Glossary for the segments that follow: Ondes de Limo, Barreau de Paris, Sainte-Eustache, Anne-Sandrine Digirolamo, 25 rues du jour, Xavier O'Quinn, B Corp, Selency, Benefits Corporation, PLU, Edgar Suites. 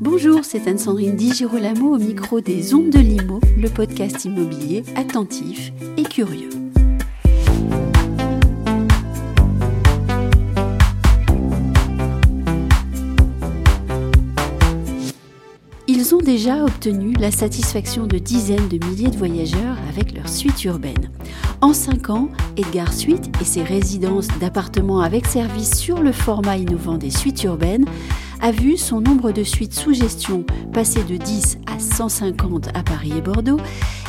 Bonjour, c'est Anne-Sandrine Digirolamo au micro des Ondes de Limo, le podcast immobilier attentif et curieux. Ils ont déjà obtenu la satisfaction de dizaines de milliers de voyageurs avec leur suite urbaine. En 5 ans, Edgar Suites et ses résidences d'appartements avec service sur le format innovant des suites urbaines a vu son nombre de suites sous gestion passer de 10 à 150 à Paris et Bordeaux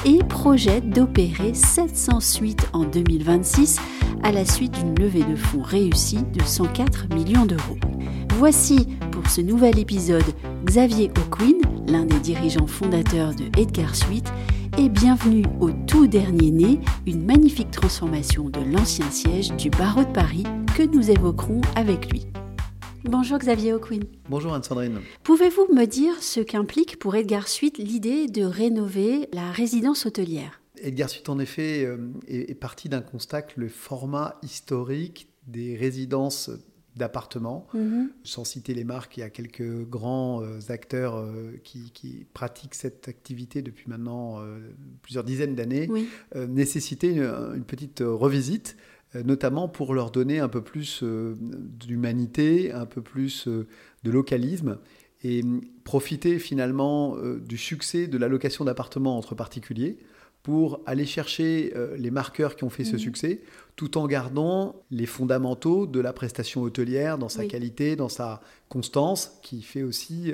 et projette d'opérer 700 suites en 2026 à la suite d'une levée de fonds réussie de 104 millions d'euros. Voici pour ce nouvel épisode Xavier O'Quinn, l'un des dirigeants fondateurs de Edgar Suites, et bienvenue au tout dernier né, une magnifique transformation de l'ancien siège du Barreau de Paris que nous évoquerons avec lui. Bonjour Xavier O'Quinn. Bonjour Anne-Sandrine. Pouvez-vous me dire ce qu'implique pour Edgar Suites l'idée de rénover la résidence hôtelière ? Edgar Suites en effet est parti d'un constat que le format historique des résidences d'appartements, sans citer les marques, il y a quelques grands acteurs qui pratiquent cette activité depuis maintenant plusieurs dizaines d'années, nécessitait une petite revisite, notamment pour leur donner un peu plus d'humanité, un peu plus de localisme, et profiter finalement du succès de la location d'appartements entre particuliers pour aller chercher les marqueurs qui ont fait ce succès, tout en gardant les fondamentaux de la prestation hôtelière dans sa qualité, dans sa constance, qui fait aussi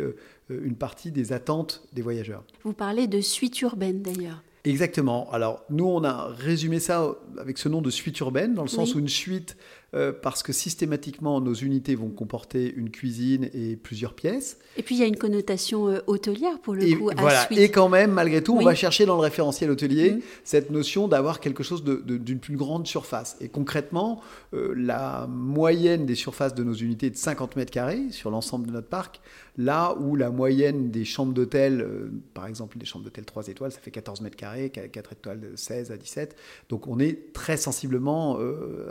une partie des attentes des voyageurs. Vous parlez de suite urbaine d'ailleurs. Exactement. Alors, nous, on a résumé ça avec ce nom de suite urbaine, dans le sens où une suite, parce que systématiquement, nos unités vont comporter une cuisine et plusieurs pièces. Et puis, il y a une connotation hôtelière, pour le coup, à suite. Et quand même, malgré tout, on va chercher dans le référentiel hôtelier cette notion d'avoir quelque chose d'une plus grande surface. Et concrètement, la moyenne des surfaces de nos unités est de 50 mètres carrés sur l'ensemble de notre parc, là où la moyenne des chambres d'hôtel, par exemple, des chambres d'hôtel 3 étoiles, ça fait 14 mètres carrés. 4 étoiles de 16 à 17. Donc, on est très sensiblement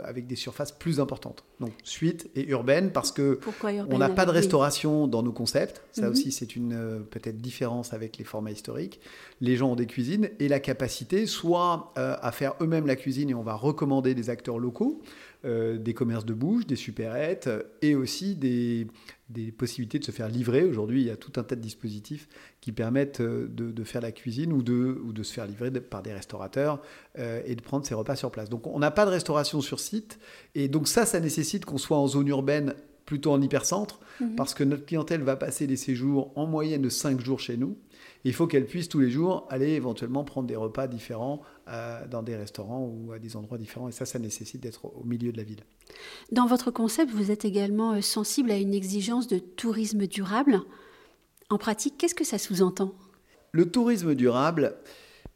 avec des surfaces plus importantes. Donc, suite et urbaine, parce qu'on n'a pas de restauration dans nos concepts. Ça aussi, c'est une peut-être différence avec les formats historiques. Les gens ont des cuisines et la capacité soit à faire eux-mêmes la cuisine, et on va recommander des acteurs locaux, des commerces de bouche, des supérettes et aussi des possibilités de se faire livrer. Aujourd'hui, il y a tout un tas de dispositifs qui permettent de faire la cuisine ou de se faire livrer par des restaurateurs et de prendre ses repas sur place. Donc, on n'a pas de restauration sur site. Et donc, ça nécessite qu'on soit en zone urbaine, plutôt en hypercentre, parce que notre clientèle va passer des séjours en moyenne de 5 jours chez nous. Il faut qu'elle puisse tous les jours aller éventuellement prendre des repas différents dans des restaurants ou à des endroits différents. Et ça nécessite d'être au milieu de la ville. Dans votre concept, vous êtes également sensible à une exigence de tourisme durable. En pratique, qu'est-ce que ça sous-entend ? Le tourisme durable,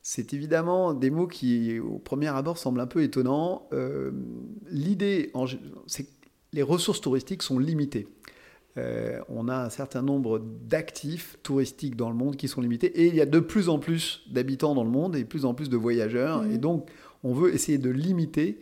c'est évidemment des mots qui, au premier abord, semblent un peu étonnants. L'idée, c'est que les ressources touristiques sont limitées. On a un certain nombre d'actifs touristiques dans le monde qui sont limités, et il y a de plus en plus d'habitants dans le monde et de plus en plus de voyageurs, et donc on veut essayer de limiter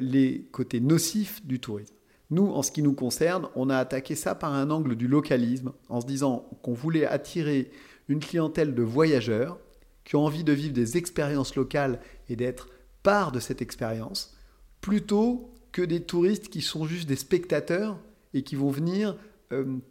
les côtés nocifs du tourisme. Nous, en ce qui nous concerne, on a attaqué ça par un angle du localisme, en se disant qu'on voulait attirer une clientèle de voyageurs qui ont envie de vivre des expériences locales et d'être part de cette expérience, plutôt que des touristes qui sont juste des spectateurs et qui vont venir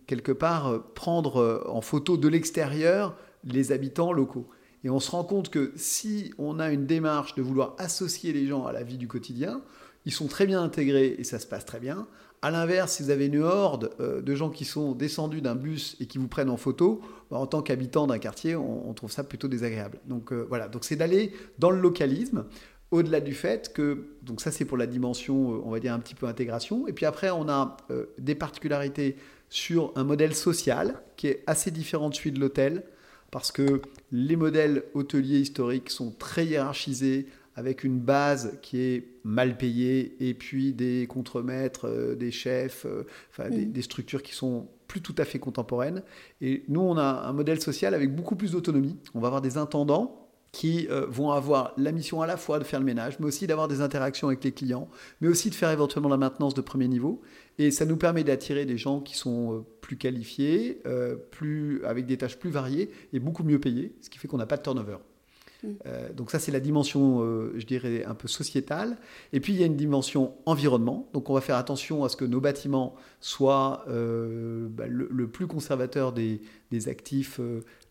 quelque part prendre en photo de l'extérieur les habitants locaux. Et on se rend compte que si on a une démarche de vouloir associer les gens à la vie du quotidien, ils sont très bien intégrés et ça se passe très bien. À l'inverse, si vous avez une horde de gens qui sont descendus d'un bus et qui vous prennent en photo, en tant qu'habitant d'un quartier, on trouve ça plutôt désagréable. Donc voilà, donc c'est d'aller dans le localisme. Au-delà du fait que, donc ça c'est pour la dimension, on va dire un petit peu intégration, et puis après on a des particularités sur un modèle social qui est assez différent de celui de l'hôtel, parce que les modèles hôteliers historiques sont très hiérarchisés, avec une base qui est mal payée, et puis des contremaîtres, des chefs, des structures qui sont plus tout à fait contemporaines. Et nous on a un modèle social avec beaucoup plus d'autonomie, on va avoir des intendants, qui vont avoir la mission à la fois de faire le ménage, mais aussi d'avoir des interactions avec les clients, mais aussi de faire éventuellement la maintenance de premier niveau. Et ça nous permet d'attirer des gens qui sont plus qualifiés, avec des tâches plus variées et beaucoup mieux payées, ce qui fait qu'on n'a pas de turnover. Donc ça, c'est la dimension, je dirais, un peu sociétale. Et puis, il y a une dimension environnement. Donc, on va faire attention à ce que nos bâtiments soient le plus conservateur des actifs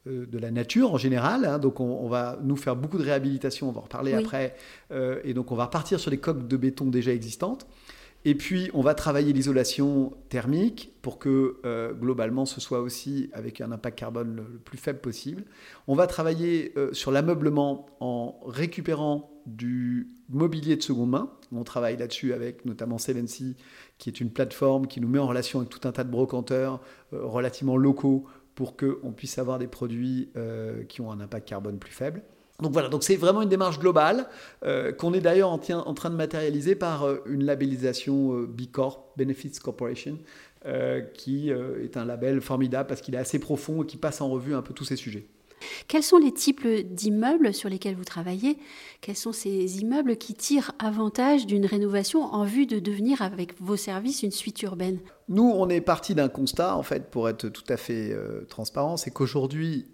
de la nature en général. Hein. Donc, on va nous faire beaucoup de réhabilitation. On va en reparler après. Et donc, on va repartir sur les coques de béton déjà existantes. Et puis, on va travailler l'isolation thermique pour que, globalement, ce soit aussi avec un impact carbone le plus faible possible. On va travailler sur l'ameublement en récupérant du mobilier de seconde main. On travaille là-dessus avec notamment Selency, qui est une plateforme qui nous met en relation avec tout un tas de brocanteurs relativement locaux pour qu'on puisse avoir des produits qui ont un impact carbone plus faible. Donc voilà, donc c'est vraiment une démarche globale qu'on est d'ailleurs en train de matérialiser par une labellisation B Corp, Benefits Corporation, qui est un label formidable parce qu'il est assez profond et qui passe en revue un peu tous ces sujets. Quels sont les types d'immeubles sur lesquels vous travaillez ? Quels sont ces immeubles qui tirent avantage d'une rénovation en vue de devenir, avec vos services, une suite urbaine ? Nous, on est parti d'un constat, en fait, pour être tout à fait transparent, c'est qu'aujourd'hui,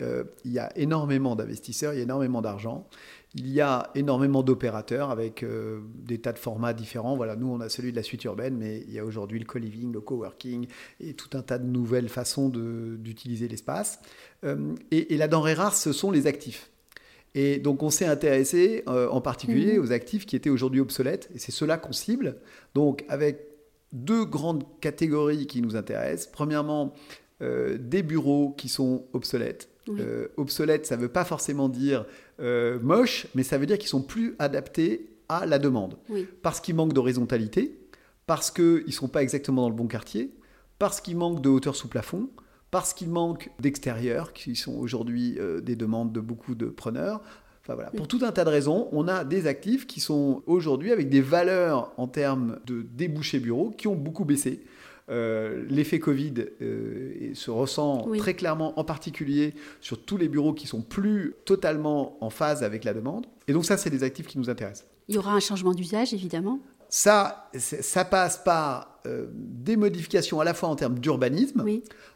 il y a énormément d'investisseurs, il y a énormément d'argent, il y a énormément d'opérateurs avec des tas de formats différents. Voilà, nous, on a celui de la suite urbaine, mais il y a aujourd'hui le co-living, le co-working et tout un tas de nouvelles façons d'utiliser l'espace. Et la denrée rare, ce sont les actifs. Et donc, on s'est intéressé en particulier aux actifs qui étaient aujourd'hui obsolètes. Et c'est ceux-là qu'on cible. Donc, avec deux grandes catégories qui nous intéressent. Premièrement, des bureaux qui sont obsolètes. Obsolètes, ça ne veut pas forcément dire moches, mais ça veut dire qu'ils ne sont plus adaptés à la demande. Parce qu'ils manquent d'horizontalité, parce qu'ils ne sont pas exactement dans le bon quartier, parce qu'ils manquent de hauteur sous plafond, parce qu'ils manquent d'extérieur, qui sont aujourd'hui des demandes de beaucoup de preneurs. Enfin, voilà. Pour tout un tas de raisons, on a des actifs qui sont aujourd'hui avec des valeurs en termes de débouchés bureaux qui ont beaucoup baissé. L'effet Covid se ressent très clairement, en particulier sur tous les bureaux qui ne sont plus totalement en phase avec la demande. Et donc ça, c'est des actifs qui nous intéressent. Il y aura un changement d'usage, évidemment. Ça passe par des modifications à la fois en termes d'urbanisme.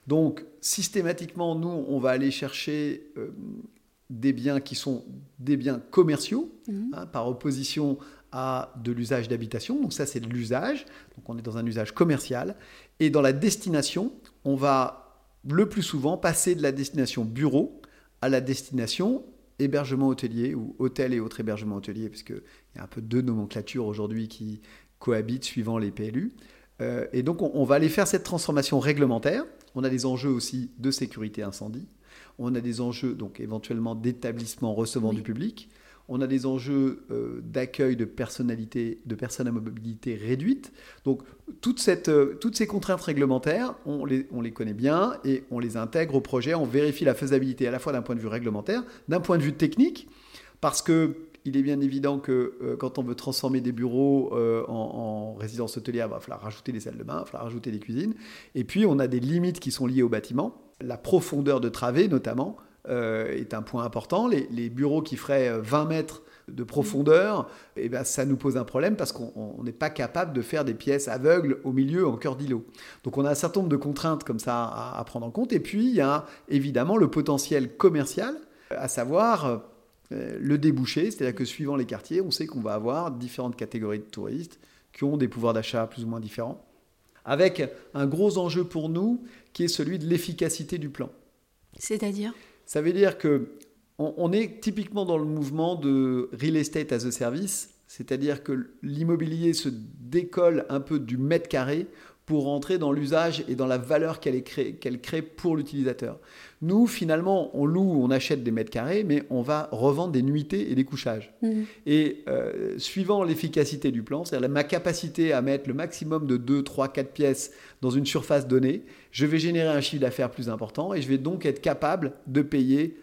Donc, systématiquement, nous, on va aller chercher des biens qui sont des biens commerciaux, par opposition à de l'usage d'habitation. Donc ça, c'est de l'usage. Donc on est dans un usage commercial. Et dans la destination, on va le plus souvent passer de la destination bureau à la destination hébergement hôtelier ou hôtel et autres hébergements hôteliers, parce qu'il y a un peu deux nomenclatures aujourd'hui qui cohabitent suivant les PLU. Et donc on va aller faire cette transformation réglementaire. On a des enjeux aussi de sécurité incendie. On a des enjeux donc éventuellement d'établissement recevant du public. On a des enjeux d'accueil de personnes à mobilité réduite. Donc, toutes ces contraintes réglementaires, on les connaît bien et on les intègre au projet. On vérifie la faisabilité à la fois d'un point de vue réglementaire, d'un point de vue technique, parce qu'il est bien évident que quand on veut transformer des bureaux en résidence hôtelière, il va falloir rajouter des salles de bain, il va falloir rajouter des cuisines. Et puis, on a des limites qui sont liées au bâtiment. La profondeur de travée, notamment, est un point important. Les bureaux qui feraient 20 mètres de profondeur, eh ben, ça nous pose un problème parce qu'on n'est pas capable de faire des pièces aveugles au milieu, en cœur d'îlot. Donc on a un certain nombre de contraintes comme ça à prendre en compte. Et puis il y a évidemment le potentiel commercial, à savoir le débouché, c'est-à-dire que suivant les quartiers, on sait qu'on va avoir différentes catégories de touristes qui ont des pouvoirs d'achat plus ou moins différents, avec un gros enjeu pour nous qui est celui de l'efficacité du plan. C'est-à-dire ? Ça veut dire qu'on est typiquement dans le mouvement de real estate as a service, c'est-à-dire que l'immobilier se décolle un peu du mètre carré pour rentrer dans l'usage et dans la valeur qu'elle crée pour l'utilisateur. Nous, finalement, on loue, on achète des mètres carrés, mais on va revendre des nuitées et des couchages. Et suivant l'efficacité du plan, c'est-à-dire ma capacité à mettre le maximum de 2, 3, 4 pièces dans une surface donnée, je vais générer un chiffre d'affaires plus important et je vais donc être capable de payer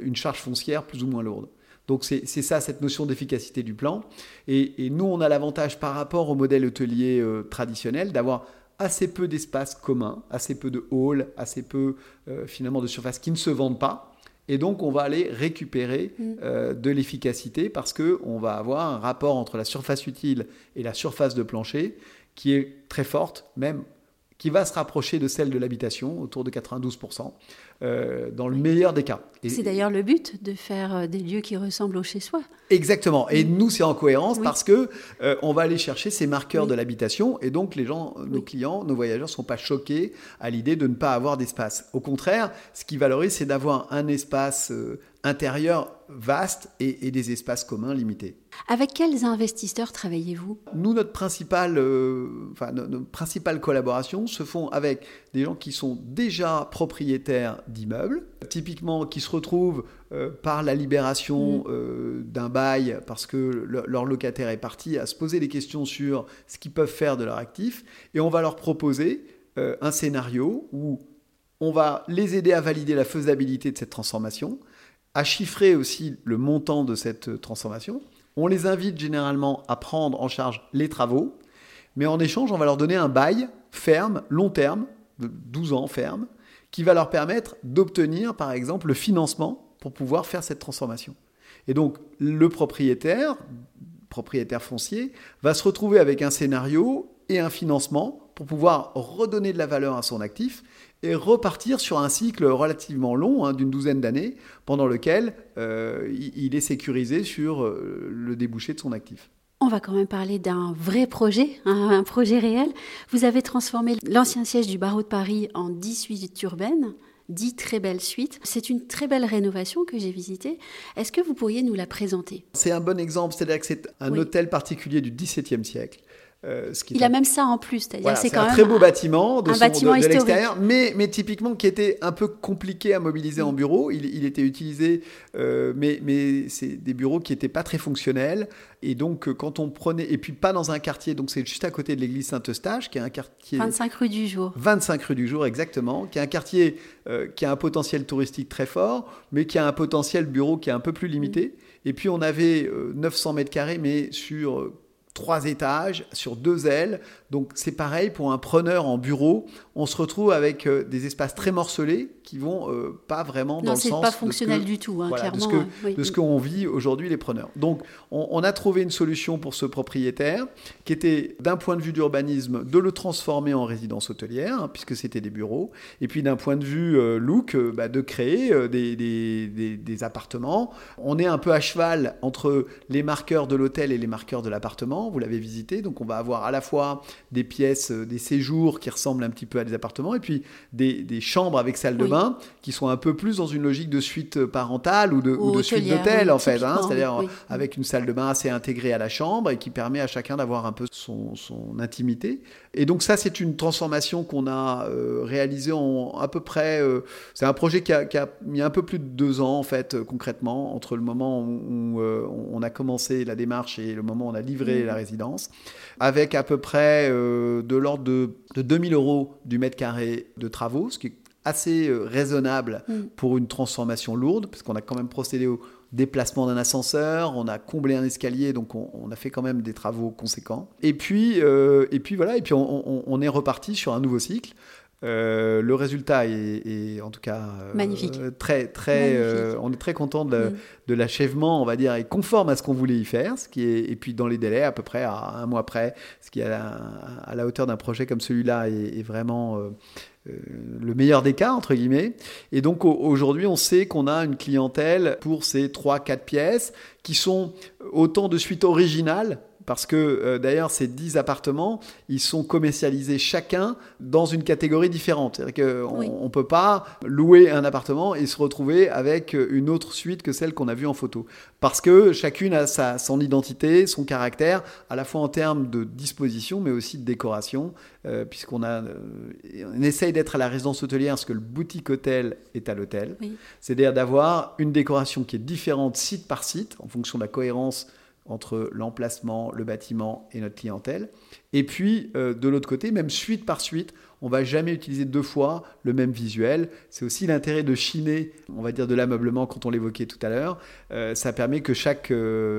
une charge foncière plus ou moins lourde. Donc c'est ça, cette notion d'efficacité du plan. Et nous, on a l'avantage par rapport au modèle hôtelier traditionnel d'avoir assez peu d'espaces communs, assez peu de halls, assez peu finalement de surfaces qui ne se vendent pas Et donc, on va aller récupérer de l'efficacité parce qu'on va avoir un rapport entre la surface utile et la surface de plancher qui est très forte, même qui va se rapprocher de celle de l'habitation, autour de 92%, dans le meilleur des cas. Et c'est d'ailleurs le but de faire des lieux qui ressemblent au chez-soi. Exactement. Et nous, c'est en cohérence parce que on va aller chercher ces marqueurs de l'habitation. Et donc, les gens, nos clients, nos voyageurs ne sont pas choqués à l'idée de ne pas avoir d'espace. Au contraire, ce qui valorise, c'est d'avoir un espace intérieur vaste et des espaces communs limités. Avec quels investisseurs travaillez-vous ? Nous, notre principale collaboration se font avec des gens qui sont déjà propriétaires d'immeubles, typiquement qui se retrouvent par la libération d'un bail parce que leur locataire est parti, à se poser des questions sur ce qu'ils peuvent faire de leur actif. Et on va leur proposer un scénario où on va les aider à valider la faisabilité de cette transformation, à chiffrer aussi le montant de cette transformation. On les invite généralement à prendre en charge les travaux, mais en échange, on va leur donner un bail ferme, long terme, de 12 ans ferme, qui va leur permettre d'obtenir, par exemple, le financement pour pouvoir faire cette transformation. Et donc, le propriétaire foncier, va se retrouver avec un scénario et un financement pour pouvoir redonner de la valeur à son actif et repartir sur un cycle relativement long, d'une 12aine d'années, pendant lequel il est sécurisé sur le débouché de son actif. On va quand même parler d'un vrai projet, un projet réel. Vous avez transformé l'ancien siège du Barreau de Paris en 10 suites urbaines, 10 très belles suites. C'est une très belle rénovation que j'ai visitée. Est-ce que vous pourriez nous la présenter ? C'est un bon exemple, c'est-à-dire que c'est un hôtel particulier du XVIIe siècle. Il a même ça en plus, c'est-à-dire c'est quand même un très beau bâtiment de l'extérieur, mais typiquement qui était un peu compliqué à mobiliser en bureau. Il était utilisé, mais c'est des bureaux qui n'étaient pas très fonctionnels. Et donc, quand on prenait, et puis pas dans un quartier, donc c'est juste à côté de l'église Sainte-Eustache, qui est un quartier... 25 rues du jour. 25 rues du jour, exactement, qui est un quartier qui a un potentiel touristique très fort, mais qui a un potentiel bureau qui est un peu plus limité. Et puis, on avait 900 mètres carrés, mais sur 3 étages, sur 2 ailes. Donc, c'est pareil pour un preneur en bureau. On se retrouve avec des espaces très morcelés qui ne vont pas vraiment dans le sens... Non, ce n'est pas fonctionnel du tout, clairement. De ce qu'on vit aujourd'hui, les preneurs. Donc, on a trouvé une solution pour ce propriétaire qui était, d'un point de vue d'urbanisme, de le transformer en résidence hôtelière, puisque c'était des bureaux. Et puis, d'un point de vue look, de créer des appartements. On est un peu à cheval entre les marqueurs de l'hôtel et les marqueurs de l'appartement. Vous l'avez visité, donc on va avoir à la fois des pièces, des séjours qui ressemblent un petit peu à des appartements, et puis des chambres avec salle de bain qui sont un peu plus dans une logique de suite parentale ou de suite d'hôtel en fait, c'est-à-dire avec une salle de bain assez intégrée à la chambre et qui permet à chacun d'avoir un peu son intimité. Et donc ça, c'est une transformation qu'on a réalisée en à peu près... c'est un projet qui a mis un peu plus de 2 ans en fait, concrètement, entre le moment où on a commencé la démarche et le moment où on a livré la résidence, avec à peu près de l'ordre de 2 000 euros du mètre carré de travaux, ce qui est assez raisonnable pour une transformation lourde, parce qu'on a quand même procédé au déplacement d'un ascenseur, on a comblé un escalier, donc on a fait quand même des travaux conséquents. Et puis on est reparti sur un nouveau cycle. Le résultat est en tout cas magnifique. Très magnifique. On est très content de l'achèvement, on va dire, et conforme à ce qu'on voulait y faire, et puis dans les délais à peu près à 1 mois près, ce qui est à la hauteur d'un projet comme celui-là est vraiment le meilleur des cas entre guillemets. Et donc aujourd'hui, on sait qu'on a une clientèle pour ces 3-4 pièces qui sont autant de suites originales. Parce que d'ailleurs, ces 10 appartements, ils sont commercialisés chacun dans une catégorie différente. C'est-à-dire qu'on ne peut pas louer un appartement et se retrouver avec une autre suite que celle qu'on a vue en photo. Parce que chacune a son identité, son caractère, à la fois en termes de disposition, mais aussi de décoration, puisqu'on essaye d'être à la résidence hôtelière ce que le boutique hôtel est à l'hôtel. Oui. C'est-à-dire d'avoir une décoration qui est différente site par site, en fonction de la cohérence entre l'emplacement, le bâtiment et notre clientèle. Et puis, de l'autre côté, même suite par suite, on ne va jamais utiliser 2 fois le même visuel. C'est aussi l'intérêt de chiner, on va dire, de l'ameublement quand on l'évoquait tout à l'heure. Ça permet que chaque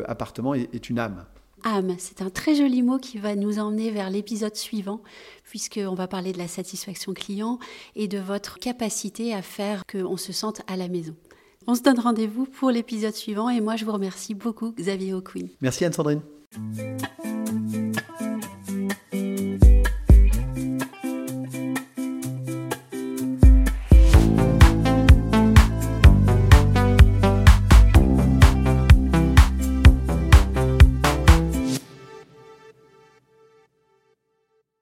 appartement est une âme. Âme, c'est un très joli mot qui va nous emmener vers l'épisode suivant, puisqu'on va parler de la satisfaction client et de votre capacité à faire qu'on se sente à la maison. On se donne rendez-vous pour l'épisode suivant et moi je vous remercie beaucoup Xavier O'Quinn. Merci Anne-Sandrine.